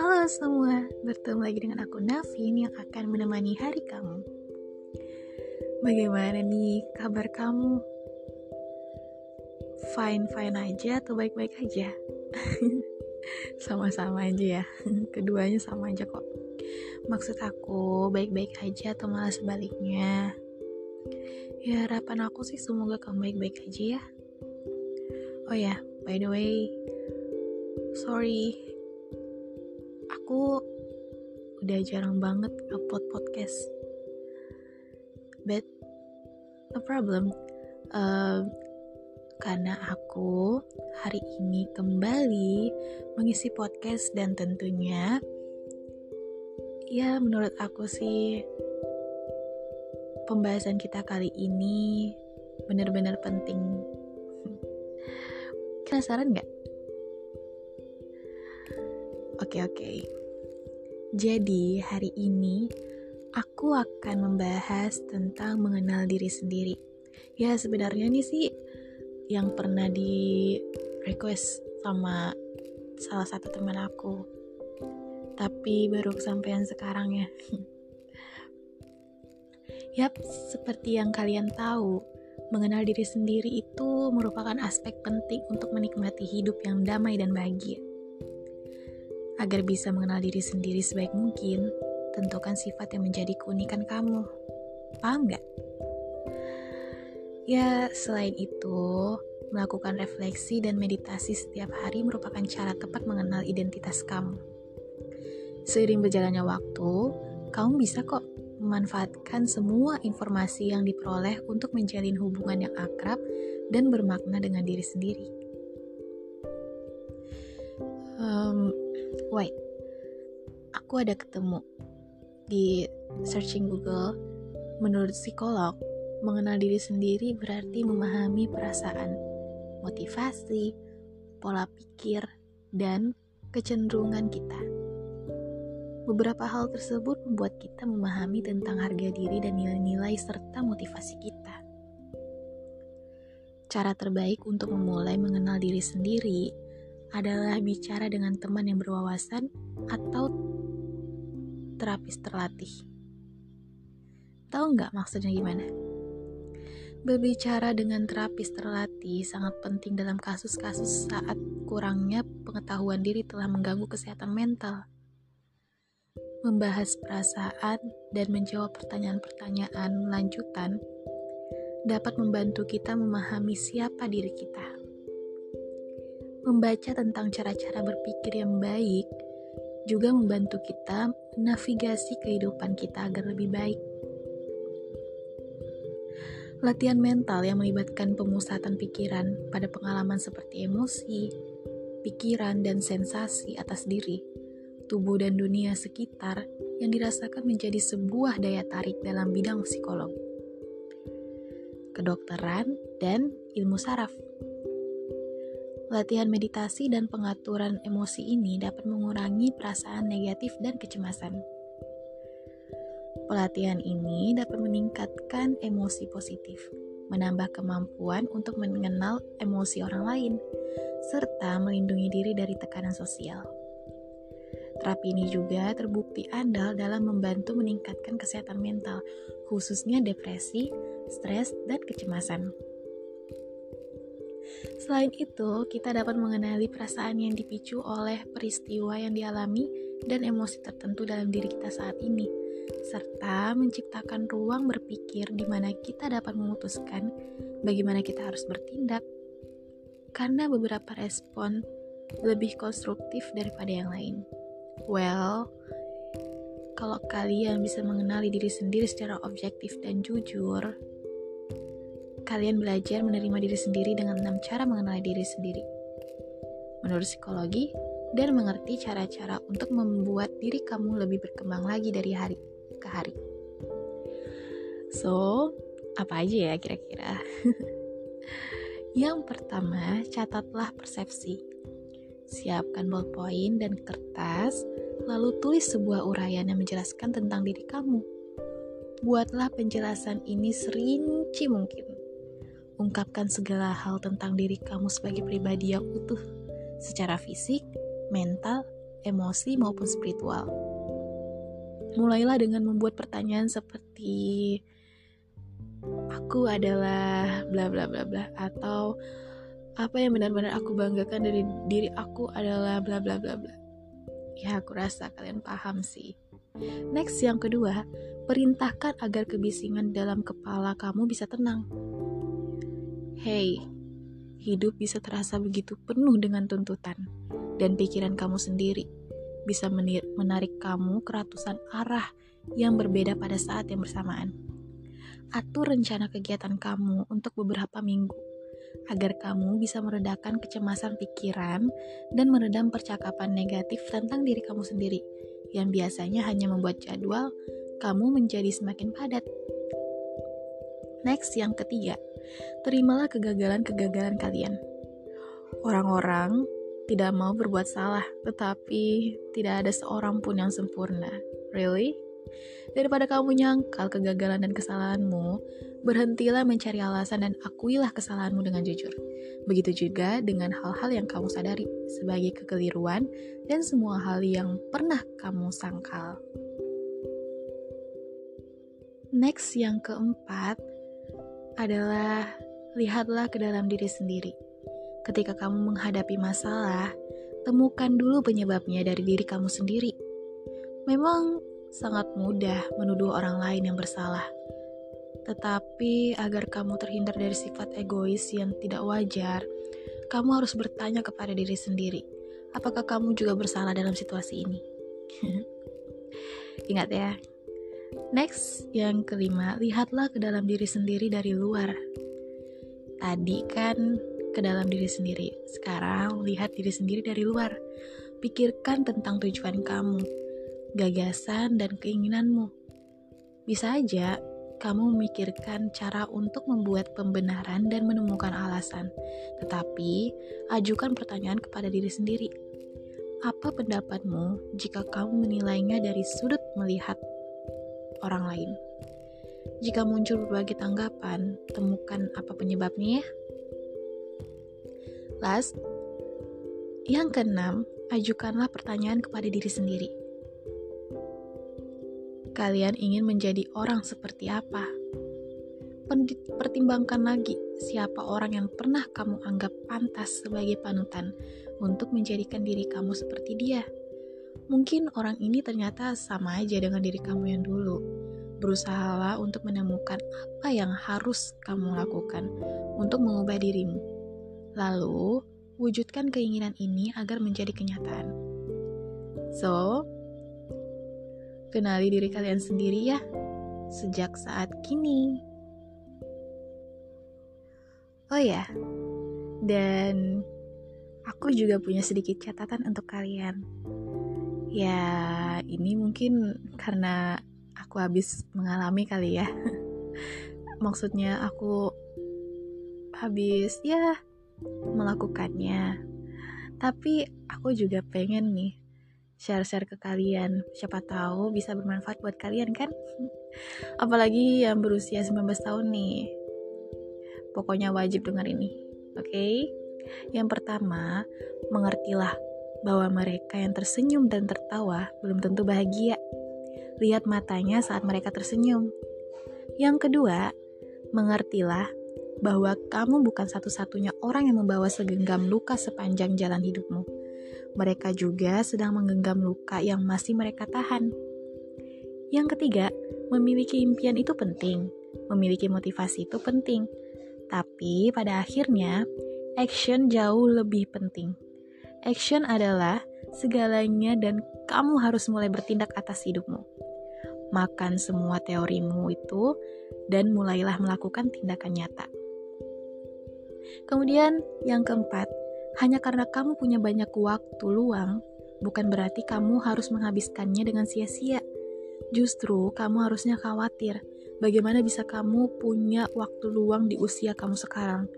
Halo semua, bertemu lagi dengan aku Navin yang akan menemani hari kamu. Bagaimana nih kabar kamu? Fine-fine aja atau baik-baik aja? Sama-sama aja ya, keduanya sama aja kok. Maksud aku baik-baik aja atau malah sebaliknya? Ya harapan aku sih semoga kamu baik-baik aja ya. Oh ya, by the way, sorry, aku udah jarang banget upload podcast. But no problem, karena aku hari ini kembali mengisi podcast dan tentunya, ya menurut aku sih pembahasan kita kali ini benar-benar penting. Penasaran gak? Oke. Jadi hari ini aku akan membahas tentang mengenal diri sendiri. Ya sebenarnya nih sih yang pernah di request sama salah satu teman aku, tapi baru kesampaian sekarang ya. Yap, seperti yang kalian tahu, mengenal diri sendiri itu merupakan aspek penting untuk menikmati hidup yang damai dan bahagia. Agar bisa mengenal diri sendiri sebaik mungkin, tentukan sifat yang menjadi keunikan kamu. Paham nggak? Ya, selain itu, melakukan refleksi dan meditasi setiap hari merupakan cara tepat mengenal identitas kamu. Seiring berjalannya waktu, kamu bisa kok memanfaatkan semua informasi yang diperoleh untuk menjalin hubungan yang akrab dan bermakna dengan diri sendiri. Wait, aku ada ketemu di searching Google. Menurut psikolog, mengenal diri sendiri berarti memahami perasaan, motivasi, pola pikir, dan kecenderungan kita. Beberapa hal tersebut membuat kita memahami tentang harga diri dan nilai-nilai serta motivasi kita. Cara terbaik untuk memulai mengenal diri sendiri adalah bicara dengan teman yang berwawasan atau terapis terlatih. Tahu nggak maksudnya gimana? Berbicara dengan terapis terlatih sangat penting dalam kasus-kasus saat kurangnya pengetahuan diri telah mengganggu kesehatan mental. Membahas perasaan dan menjawab pertanyaan-pertanyaan lanjutan dapat membantu kita memahami siapa diri kita. Membaca tentang cara-cara berpikir yang baik juga membantu kita menavigasi kehidupan kita agar lebih baik. Latihan mental yang melibatkan pemusatan pikiran pada pengalaman seperti emosi, pikiran, dan sensasi atas diri, tubuh dan dunia sekitar yang dirasakan menjadi sebuah daya tarik dalam bidang psikologi, kedokteran, dan ilmu saraf. Latihan meditasi dan pengaturan emosi ini dapat mengurangi perasaan negatif dan kecemasan. Pelatihan ini dapat meningkatkan emosi positif, menambah kemampuan untuk mengenal emosi orang lain, serta melindungi diri dari tekanan sosial. Terapi ini juga terbukti andal dalam membantu meningkatkan kesehatan mental, khususnya depresi, stres, dan kecemasan. Selain itu, kita dapat mengenali perasaan yang dipicu oleh peristiwa yang dialami dan emosi tertentu dalam diri kita saat ini, serta menciptakan ruang berpikir di mana kita dapat memutuskan bagaimana kita harus bertindak, karena beberapa respon lebih konstruktif daripada yang lain. Well, kalau kalian bisa mengenali diri sendiri secara objektif dan jujur, kalian belajar menerima diri sendiri dengan 6 cara mengenali diri sendiri menurut psikologi dan mengerti cara-cara untuk membuat diri kamu lebih berkembang lagi dari hari ke hari. So, apa aja ya kira-kira? Yang pertama, catatlah persepsi. Siapkan ballpoint dan kertas, lalu tulis sebuah uraian yang menjelaskan tentang diri kamu. Buatlah penjelasan ini serinci mungkin. ungkapkan segala hal tentang diri kamu sebagai pribadi yang utuh, secara fisik, mental, emosi, maupun spiritual. Mulailah dengan membuat pertanyaan seperti, aku adalah bla bla bla bla, atau apa yang benar-benar aku banggakan dari diri aku adalah bla bla bla bla. Ya, aku rasa kalian paham sih. Next, yang kedua, perintahkan agar kebisingan dalam kepala kamu bisa tenang. Hey, hidup bisa terasa begitu penuh dengan tuntutan, dan pikiran kamu sendiri bisa menarik kamu ke ratusan arah yang berbeda pada saat yang bersamaan. Atur rencana kegiatan kamu untuk beberapa minggu, agar kamu bisa meredakan kecemasan pikiran dan meredam percakapan negatif tentang diri kamu sendiri, yang biasanya hanya membuat jadwal kamu menjadi semakin padat. Next, yang ketiga, terimalah kegagalan-kegagalan kalian. Orang-orang tidak mau berbuat salah, tetapi tidak ada seorang pun yang sempurna. Really? Daripada kamu nyangkal kegagalan dan kesalahanmu, berhentilah mencari alasan dan akuilah kesalahanmu dengan jujur. Begitu juga dengan hal-hal yang kamu sadari sebagai kekeliruan dan semua hal yang pernah kamu sangkal. Next, yang keempat adalah lihatlah ke dalam diri sendiri. Ketika kamu menghadapi masalah, temukan dulu penyebabnya dari diri kamu sendiri. Memang sangat mudah menuduh orang lain yang bersalah, tetapi agar kamu terhindar dari sifat egois yang tidak wajar, kamu harus bertanya kepada diri sendiri, apakah kamu juga bersalah dalam situasi ini? Ingat ya. Next, yang kelima, lihatlah ke dalam diri sendiri dari luar. Tadi kan ke dalam diri sendiri, sekarang lihat diri sendiri dari luar. Pikirkan tentang tujuan kamu, gagasan, dan keinginanmu. Bisa aja kamu memikirkan cara untuk membuat pembenaran dan menemukan alasan, tetapi ajukan pertanyaan kepada diri sendiri. Apa pendapatmu jika kamu menilainya dari sudut melihat orang lain? Jika muncul berbagai tanggapan, temukan apa penyebabnya ya. Last, yang keenam, ajukanlah pertanyaan kepada diri sendiri. Kalian ingin menjadi orang seperti apa? Pertimbangkan lagi siapa orang yang pernah kamu anggap pantas sebagai panutan untuk menjadikan diri kamu seperti dia. Mungkin orang ini ternyata sama aja dengan diri kamu yang dulu. Berusahalah untuk menemukan apa yang harus kamu lakukan untuk mengubah dirimu. Lalu, wujudkan keinginan ini agar menjadi kenyataan. So, kenali diri kalian sendiri ya, sejak saat kini. Oh ya, dan aku juga punya sedikit catatan untuk kalian. Ya, ini mungkin karena aku habis mengalami kali ya. Maksudnya aku habis ya melakukannya. Tapi aku juga pengen nih share-share ke kalian. Siapa tahu bisa bermanfaat buat kalian kan? Apalagi yang berusia 19 tahun nih. Pokoknya wajib dengar ini, oke? Yang pertama, mengertilah bahwa mereka yang tersenyum dan tertawa belum tentu bahagia. Lihat matanya saat mereka tersenyum. Yang kedua, mengertilah bahwa kamu bukan satu-satunya orang yang membawa segenggam luka sepanjang jalan hidupmu. Mereka juga sedang menggenggam luka yang masih mereka tahan. Yang ketiga, memiliki impian itu penting. Memiliki motivasi itu penting. Tapi pada akhirnya, action jauh lebih penting. Action adalah segalanya dan kamu harus mulai bertindak atas hidupmu. Makan semua teorimu itu dan mulailah melakukan tindakan nyata. Kemudian yang keempat, hanya karena kamu punya banyak waktu luang, bukan berarti kamu harus menghabiskannya dengan sia-sia. Justru kamu harusnya khawatir, bagaimana bisa kamu punya waktu luang di usia kamu sekarang?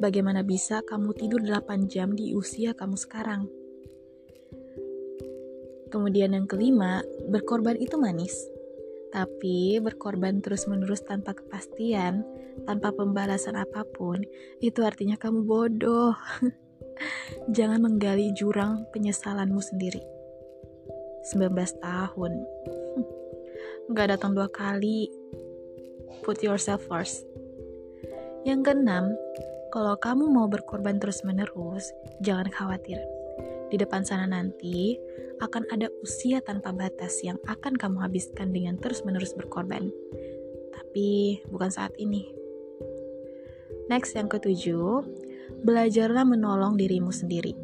Bagaimana bisa kamu tidur 8 jam di usia kamu sekarang? Kemudian yang kelima, berkorban itu manis. Tapi berkorban terus-menerus tanpa kepastian, tanpa pembalasan apapun, itu artinya kamu bodoh. Jangan menggali jurang penyesalanmu sendiri. 19 tahun. Nggak datang 2 kali. Put yourself first. Yang keenam, kalau kamu mau berkorban terus-menerus, jangan khawatir. Di depan sana nanti akan ada usia tanpa batas yang akan kamu habiskan dengan terus-menerus berkorban. Tapi bukan saat ini. Next, yang ke-7, belajarlah menolong dirimu sendiri.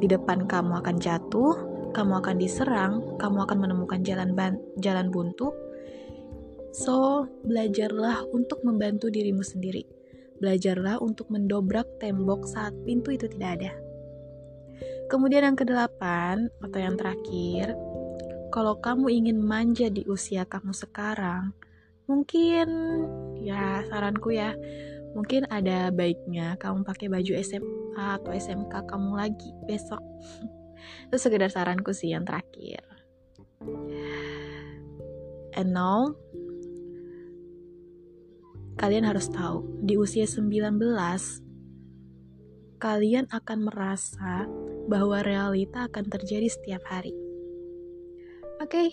Di depan kamu akan jatuh, kamu akan diserang, kamu akan menemukan jalan buntu. So, belajarlah untuk membantu dirimu sendiri. Belajarlah untuk mendobrak tembok saat pintu itu tidak ada. Kemudian yang ke-8, atau yang terakhir, kalau kamu ingin manja di usia kamu sekarang, mungkin, ya saranku ya, mungkin ada baiknya kamu pakai baju SMA atau SMK kamu lagi besok. Itu sekedar saranku sih yang terakhir. And now, kalian harus tahu, di usia 19, kalian akan merasa bahwa realita akan terjadi setiap hari. Oke.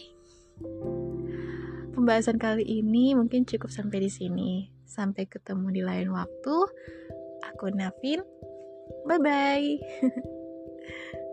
Pembahasan kali ini mungkin cukup sampai di sini. Sampai ketemu di lain waktu. Aku Navin. Bye-bye.